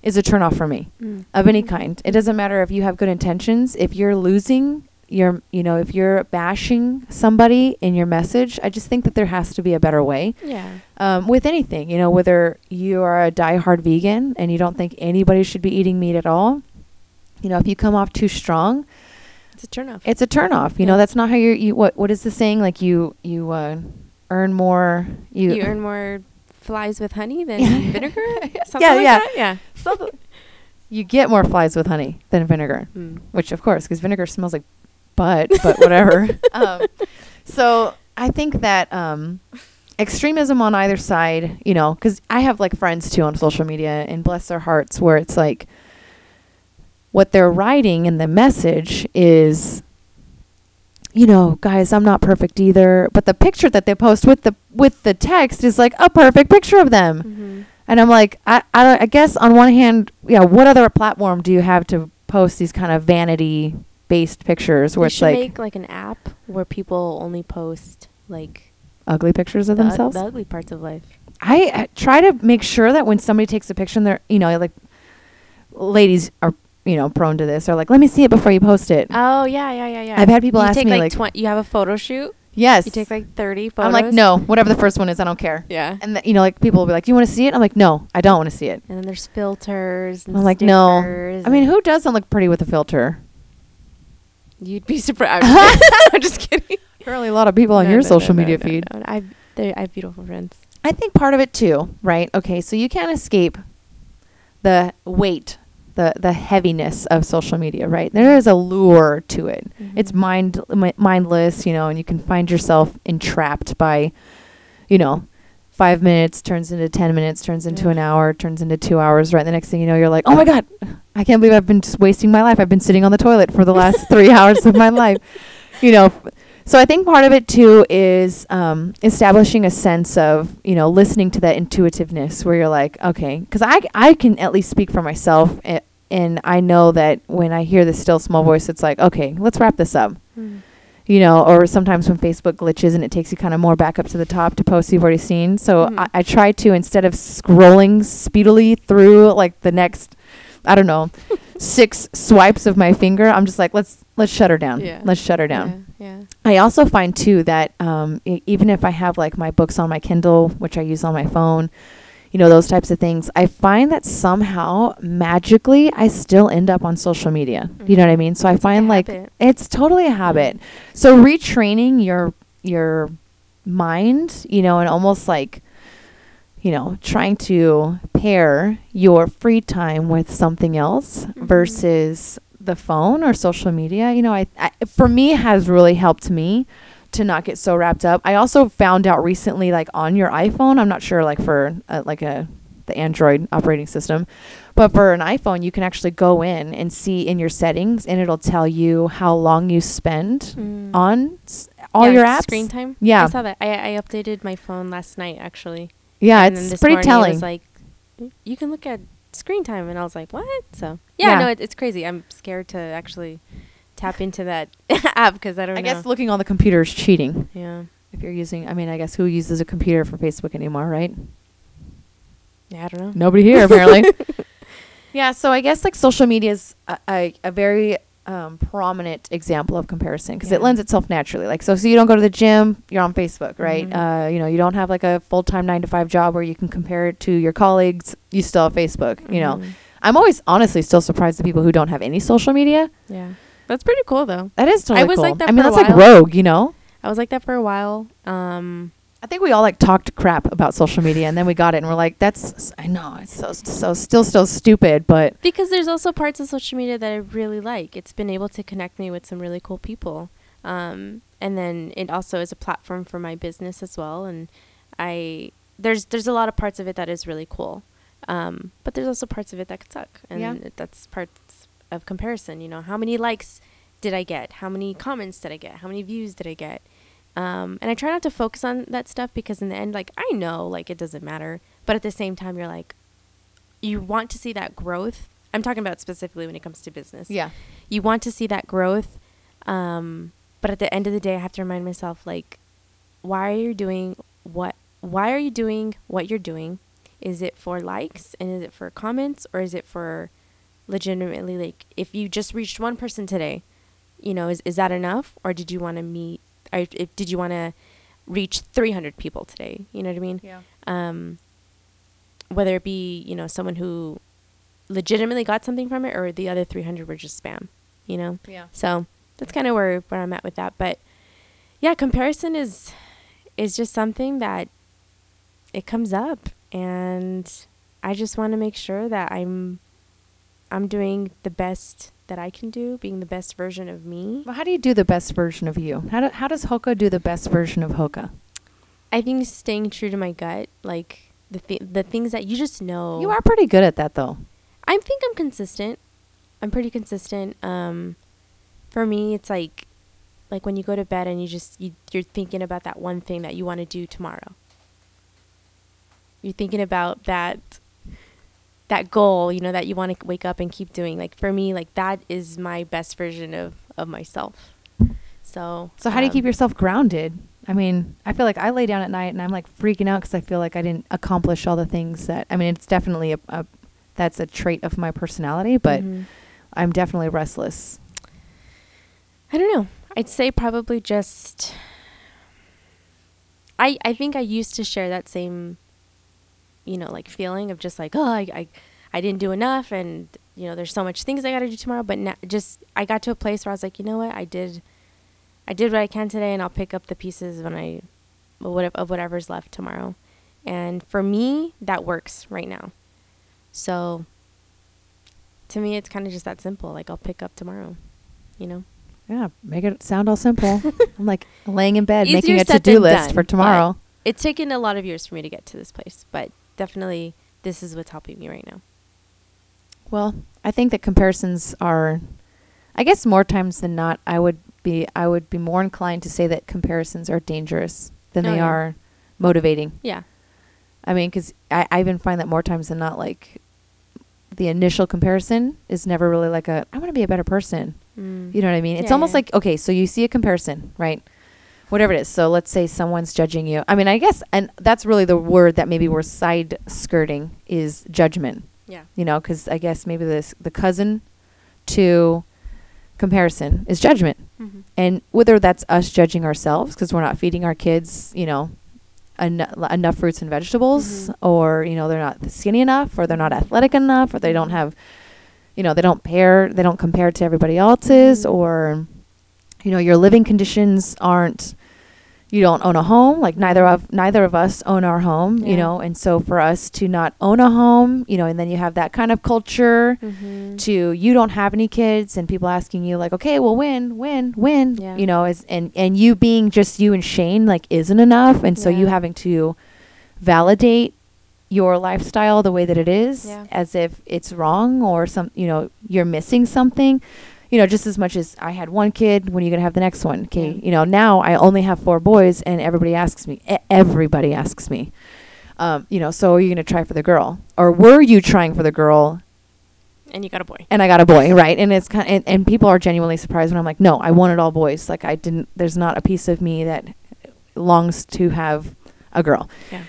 is a turnoff for me mm. of any kind. It doesn't matter if you have good intentions. If you're losing your, you know, if you're bashing somebody in your message, I just think that there has to be a better way. Yeah. Um, with anything, you know, whether you are a diehard vegan and you don't think anybody should be eating meat at all, you know, if you come off too strong, it's a turnoff. It's a turnoff. You yeah. know, that's not how you're, you, what, what is the saying? Like you, you, uh, earn more, you, you earn more flies with honey than vinegar. Something yeah. Like yeah. That? Yeah. So you get more flies with honey than vinegar, mm. which of course, because vinegar smells like butt, but whatever. um, so I think that, um, extremism on either side, you know, because I have like friends too on social media, and bless their hearts, where it's like what they're writing in the message is, you know, guys, I'm not perfect either. But the picture that they post with the with the text is like a perfect picture of them. Mm-hmm. And I'm like, I, I, don't, I guess on one hand, yeah, what other platform do you have to post these kind of vanity based pictures where you it's like make like an app where people only post like ugly pictures of the themselves, u- the ugly parts of life. I uh, try to make sure that when somebody takes a picture, and they're, you know, like ladies are, you know, prone to this. They're like, let me see it before you post it. Oh yeah, yeah, yeah, yeah. I've had people you ask take me like, like tw- you have a photo shoot. Yes. You take like thirty photos. I'm like, no, whatever the first one is, I don't care. Yeah. And th- you know, like people will be like, do you want to see it? I'm like, no, I don't want to see it. And then there's filters. And I'm like, no. I mean, who doesn't look pretty with a filter? You'd be surprised. I'm just kidding. Apparently a lot of people on no, your no, social no, media no, feed. No, no. I've, I have beautiful friends. I think part of it too, right? Okay, so you can't escape the weight, the the heaviness of social media, right? There is a lure to it. Mm-hmm. It's mind mi- mindless, you know, and you can find yourself entrapped by, you know, five minutes turns into ten minutes, turns into yeah. an hour, turns into two hours, right? The next thing you know, you're like, oh my God, I can't believe I've been just wasting my life. I've been sitting on the toilet for the last three hours of my life, you know. So I think part of it too is um, establishing a sense of, you know, listening to that intuitiveness where you're like, okay, because I, I can at least speak for myself, and, and I know that when I hear this still small voice, it's like, okay, let's wrap this up, mm. you know, or sometimes when Facebook glitches and it takes you kind of more back up to the top to posts you've already seen. So mm. I, I try to, instead of scrolling speedily through like the next, I don't know, six swipes of my finger, I'm just like, let's let's shut her down. Yeah. Let's shut her down. Yeah, yeah. I also find too that um, I- even if I have like my books on my Kindle, which I use on my phone, you know, those types of things, I find that somehow magically I still end up on social media. Mm-hmm. You know what I mean? So it's I find like, like it's totally a habit. So retraining your your mind, you know, and almost like, you know, trying to pair your free time with something else mm-hmm. versus the phone or social media, you know, I, I for me has really helped me to not get so wrapped up. I also found out recently, like on your iPhone, I'm not sure like for uh, like a the Android operating system, but for an iPhone, you can actually go in and see in your settings, and it'll tell you how long you spend mm. on s- all yeah, your apps. Screen time. Yeah, I saw that. I, I updated my phone last night actually. Yeah, and it's pretty telling. It was like, you can look at screen time, and I was like, what? So yeah, yeah. no, it, it's crazy. I'm scared to actually tap into that app because I don't. I know. I guess looking on the computer is cheating. Yeah, if you're using, I mean, I guess who uses a computer for Facebook anymore, right? Yeah, I don't know. Nobody here apparently. Yeah, so I guess like social media is a, a, a very um, prominent example of comparison because yeah. it lends itself naturally. Like, so, so you don't go to the gym, you're on Facebook, right? Mm-hmm. Uh, you know, you don't have like a full-time nine to five job where you can compare it to your colleagues. You still have Facebook, mm-hmm. you know? I'm always honestly still surprised at people who don't have any social media. Yeah. That's pretty cool though. That is totally cool. I was cool. like that I mean, for that's a while. Like rogue, you know? I was like that for a while. Um, I think we all like talked crap about social media and then we got it and we're like, that's, I know, it's so, so still, still stupid, but. Because there's also parts of social media that I really like. It's been able to connect me with some really cool people. Um, and then it also is a platform for my business as well. And I, there's, there's a lot of parts of it that is really cool. Um, but there's also parts of it that could suck. And yeah. that's parts of comparison, you know, how many likes did I get? How many comments did I get? How many views did I get? Um, and I try not to focus on that stuff because in the end, like, I know, like, it doesn't matter. But at the same time, you're like, you want to see that growth. I'm talking about specifically when it comes to business. Yeah. You want to see that growth. Um, but at the end of the day, I have to remind myself, like, why are you doing what, why are you doing what you're doing? Is it for likes and is it for comments or is it for legitimately, like, if you just reached one person today, you know, is, is that enough? Or did you want to meet, or did you want to reach three hundred people today? You know what I mean? Yeah. Um, whether it be, you know, someone who legitimately got something from it, or the other three hundred were just spam, you know? Yeah. So that's kind of where, where I'm at with that. But yeah, comparison is, is just something that it comes up, and I just want to make sure that I'm, I'm doing the best that I can do, being the best version of me. Well, how do you do the best version of you? How do, how does Hoka do the best version of Hoka? I think staying true to my gut, like the th- the things that you just know. You are pretty good at that, though. I think I'm consistent. I'm pretty consistent. Um, for me, it's like like when you go to bed and you just you, you're thinking about that one thing that you want to do tomorrow. You're thinking about that. that goal, you know, that you want to wake up and keep doing. Like for me, like that is my best version of, of myself. So, so how um, do you keep yourself grounded? I mean, I feel like I lay down at night and I'm like freaking out because I feel like I didn't accomplish all the things that, I mean, it's definitely a, a that's a trait of my personality, but mm-hmm. I'm definitely restless. I don't know. I'd say probably just, I, I think I used to share that same, you know, like feeling of just like, oh, I, I, I didn't do enough. And, you know, there's so much things I got to do tomorrow. But na- just I got to a place where I was like, you know what? I did I did what I can today, and I'll pick up the pieces when I of whatever's left tomorrow. And for me, that works right now. So to me, it's kind of just that simple. Like I'll pick up tomorrow, you know? Yeah. Make it sound all simple. I'm like laying in bed, making a to-do list done, for tomorrow. It's taken a lot of years for me to get to this place, but definitely this is what's helping me right now. Well, I think that comparisons are, I guess more times than not, I would be I would be more inclined to say that comparisons are dangerous than oh, they yeah. are motivating. Yeah. I mean, because I, I even find that more times than not, like the initial comparison is never really like a, I want to be a better person. Mm. You know what I mean? It's yeah, almost yeah. like, okay, so you see a comparison, right? Whatever it is. So let's say someone's judging you. I mean, I guess, and that's really the word that maybe we're side skirting is judgment. Yeah. You know, because I guess maybe this, the cousin to comparison is judgment. Mm-hmm. And whether that's us judging ourselves because we're not feeding our kids, you know, en- enough fruits and vegetables, mm-hmm. or, you know, they're not skinny enough, or they're not athletic enough, or they don't have, you know, they don't pair, they don't compare to everybody else's, mm-hmm. or, you know, your living conditions aren't, you don't own a home, like neither of neither of us own our home, yeah. you know, and so for us to not own a home, you know, and then you have that kind of culture mm-hmm. to you don't have any kids and people asking you like, okay, well, when, when, when, yeah. you know, is and, and you being just you and Shane like isn't enough. And so yeah. you having to validate your lifestyle the way that it is yeah. as if it's wrong or some, you know, you're missing something. You know, just as much as I had one kid, when are you going to have the next one? Okay. You know, now I only have four boys and everybody asks me, e- everybody asks me, um, you know, so are you going to try for the girl, or were you trying for the girl? And you got a boy and I got a boy. Right. And it's kind of, and, and people are genuinely surprised when I'm like, no, I wanted all boys. Like I didn't, there's not a piece of me that longs to have a girl. Yeah.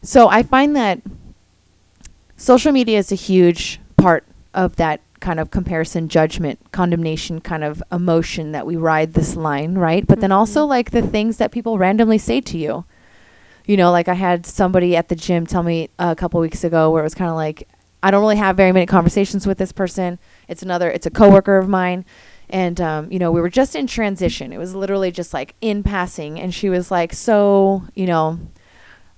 So I find that social media is a huge part of that kind of comparison, judgment, condemnation kind of emotion that we ride this line, right? But mm-hmm. then also like the things that people randomly say to you. You know, like I had somebody at the gym tell me uh, a couple weeks ago where it was kind of like, I don't really have very many conversations with this person. It's another, it's a coworker of mine. And, um, you know, we were just in transition. It was literally just like in passing. And she was like, so, you know,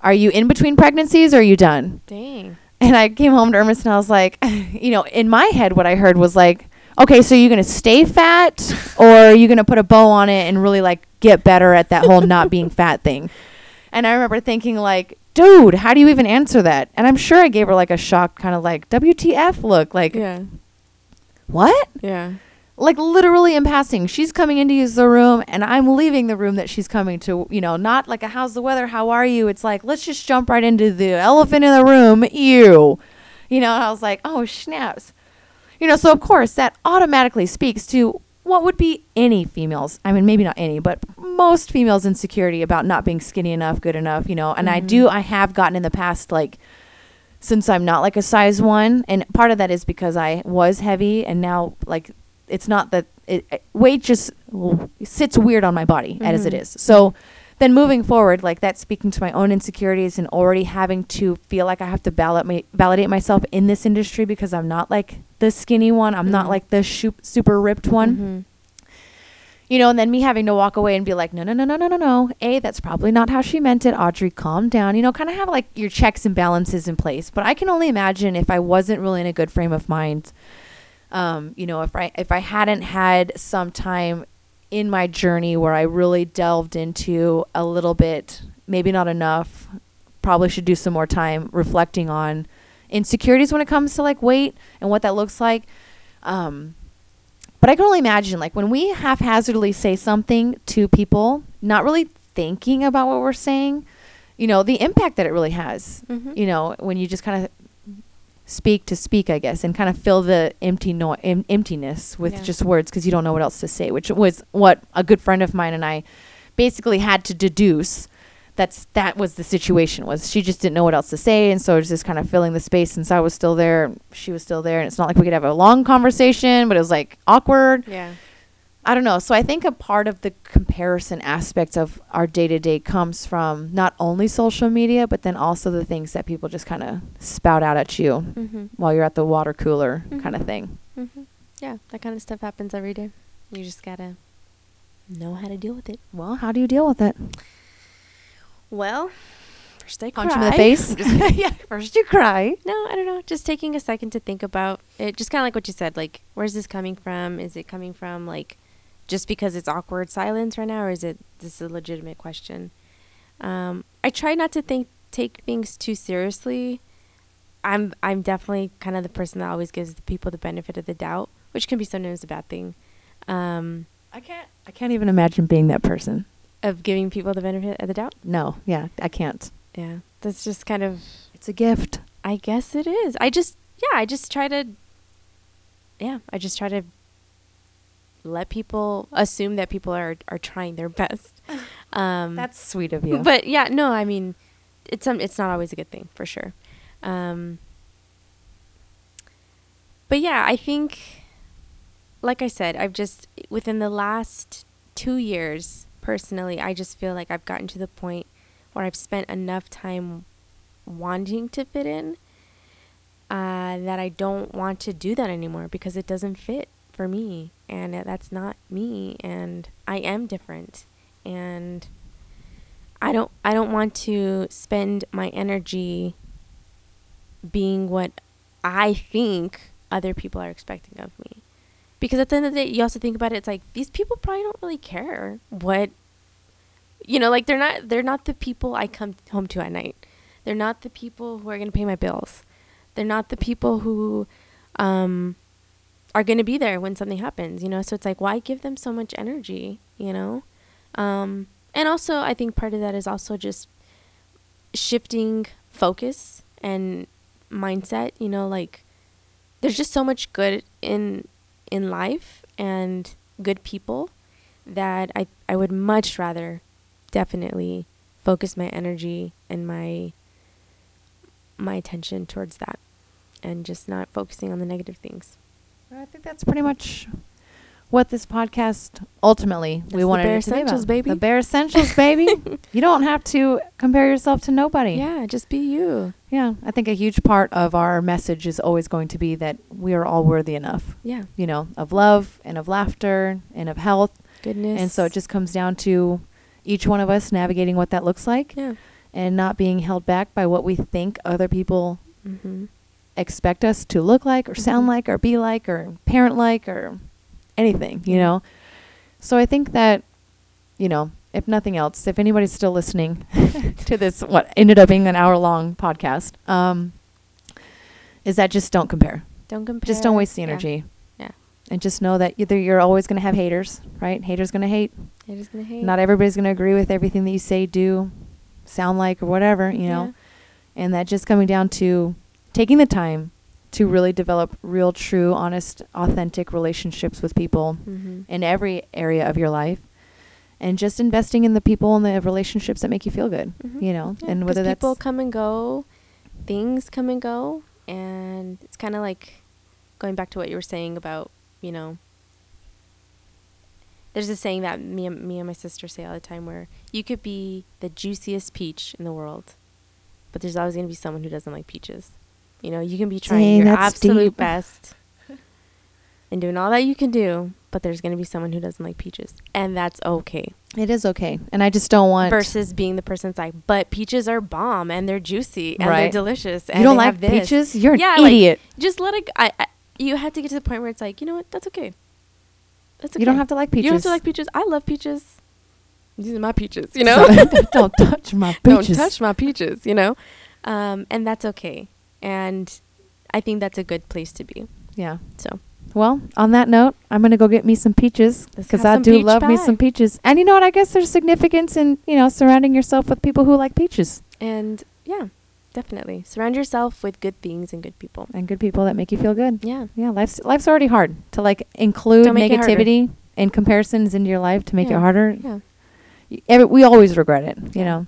are you in between pregnancies or are you done? Dang. And I came home to Ermis and I was like, you know, in my head, what I heard was like, okay, so you're going to stay fat or are you going to put a bow on it and really like get better at that whole not being fat thing? And I remember thinking like, dude, how do you even answer that? And I'm sure I gave her like a shocked kind of like W T F look, like, yeah. what? Yeah. Like literally in passing, she's coming in to use the room and I'm leaving the room that she's coming to, you know, not like a how's the weather, how are you? It's like, let's just jump right into the elephant in the room, ew. You know, and I was like, oh, snaps. You know, so of course that automatically speaks to what would be any females. I mean, maybe not any, but most females' insecurity about not being skinny enough, good enough, you know. And mm-hmm. I do, I have gotten in the past like, since I'm not like a size one. And part of that is because I was heavy and now like, it's not that it, it, weight just sits weird on my body mm-hmm. as it is. So then moving forward, like that's speaking to my own insecurities and already having to feel like I have to validate, my, validate myself in this industry because I'm not like the skinny one. I'm mm-hmm. not like the shu- super ripped one. Mm-hmm. You know, and then me having to walk away and be like, no, no, no, no, no, no, no. A, that's probably not how she meant it. Audrey, calm down. You know, kind of have like your checks and balances in place. But I can only imagine if I wasn't really in a good frame of mind, um, you know, if I if I hadn't had some time in my journey where I really delved into a little bit, maybe not enough, probably should do some more time reflecting on insecurities when it comes to like weight and what that looks like. Um But I can only imagine, like, when we haphazardly say something to people, not really thinking about what we're saying, you know, the impact that it really has, mm-hmm. you know, when you just kind of speak to speak, I guess, and kind of fill the empty no- em- emptiness with yeah. just words because you don't know what else to say, which was what a good friend of mine and I basically had to deduce. That's that was the situation was she just didn't know what else to say. And so it was just kind of filling the space since I was still there. She was still there. And it's not like we could have a long conversation, but it was like awkward. Yeah. I don't know. So I think a part of the comparison aspect of our day to day comes from not only social media, but then also the things that people just kind of spout out at you mm-hmm. while you're at the water cooler mm-hmm. kind of thing. Mm-hmm. Yeah. That kind of stuff happens every day. You just got to know how to deal with it. Well, how do you deal with it? Well, first I cry. Punch him in the face. yeah, first you cry. No, I don't know. Just taking a second to think about it. Just kind of like what you said. Like, where's this coming from? Is it coming from, like, just because it's awkward silence right now? Or is it this is a legitimate question? Um, I try not to think take things too seriously. I'm, I'm definitely kind of the person that always gives the people the benefit of the doubt, which can be sometimes a bad thing. Um, I can't. I can't even imagine being that person. Of giving people the benefit of the doubt? No. Yeah, I can't. Yeah. That's just kind of... It's a gift. I guess it is. I just... Yeah, I just try to... Yeah, I just try to let people... Assume that people are, are trying their best. Um, That's sweet of you. But yeah, no, I mean... It's um, it's not always a good thing, for sure. Um, but yeah, I think... Like I said, I've just... Within the last two years... Personally, I just feel like I've gotten to the point where I've spent enough time wanting to fit in uh, that I don't want to do that anymore because it doesn't fit for me. And that's not me. And I am different. And I don't, I don't want to spend my energy being what I think other people are expecting of me. Because at the end of the day, you also think about it, it's like, these people probably don't really care what, you know, like, they're not, they're not the people I come home to at night. They're not the people who are going to pay my bills. They're not the people who um, are going to be there when something happens, you know? So it's like, why give them so much energy, you know? Um, and also, I think part of that is also just shifting focus and mindset, you know, like, there's just so much good in in life and good people that I, I would much rather definitely focus my energy and my my attention towards that and just not focusing on the negative things. I think that's pretty much what this podcast ultimately that's we wanted to be about. Baby. The bare essentials, baby. You don't have to compare yourself to nobody. Yeah, just be you. Yeah, I think a huge part of our message is always going to be that we are all worthy enough. Yeah. You know, of love and of laughter and of health. Goodness. And so it just comes down to each one of us navigating what that looks like yeah. and not being held back by what we think other people mm-hmm. expect us to look like or mm-hmm. sound like or be like or parent like or... anything, you know. So I think that, you know, if nothing else, if anybody's still listening to this, what ended up being an hour long podcast, um, is that just don't compare. Don't compare. Just don't waste the energy. Yeah. yeah. And just know that either you're always going to have haters, right? Haters going to hate. Haters going to hate. Not everybody's going to agree with everything that you say, do, sound like, or whatever, you yeah. know. And that just coming down to taking the time to really develop real, true, honest, authentic relationships with people mm-hmm. in every area of your life and just investing in the people and the relationships that make you feel good, mm-hmm. you know, yeah, and whether that's people come and go, things come and go. And it's kind of like going back to what you were saying about, you know, There's a saying that me and, me and my sister say all the time where you could be the juiciest peach in the world, but there's always going to be someone who doesn't like peaches. You know, you can be trying Dang, your absolute deep. best and doing all that you can do, but there's going to be someone who doesn't like peaches, and that's okay. It is okay, and I just don't want... Versus being the person that's like, but peaches are bomb, and they're juicy, and right. they're delicious, and you don't they like have this. Peaches? You're yeah, an idiot. Like, just let it... I, I, you have to get to the point where it's like, you know what? That's okay. That's okay. You don't have to like peaches. You don't have to like peaches. I love peaches. These are my peaches, you know? Don't touch my peaches. Don't touch my peaches, you know? Um, and that's okay. And I think that's a good place to be. Yeah. So... Well, on that note, I'm going to go get me some peaches because I do love pie. me some peaches. And you know what? I guess there's significance in, you know, surrounding yourself with people who like peaches. And yeah, definitely. Surround yourself with good things and good people. And good people that make you feel good. Yeah. Yeah. Life's life's already hard to like include negativity and comparisons into your life to make yeah. it harder. Yeah. You, every, we always regret it, you yeah. know.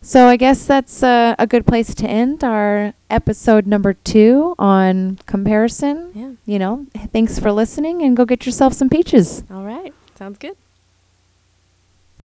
So I guess that's uh, a good place to end our episode number two on comparison. Yeah. You know, thanks for listening, and go get yourself some peaches. All right. Sounds good.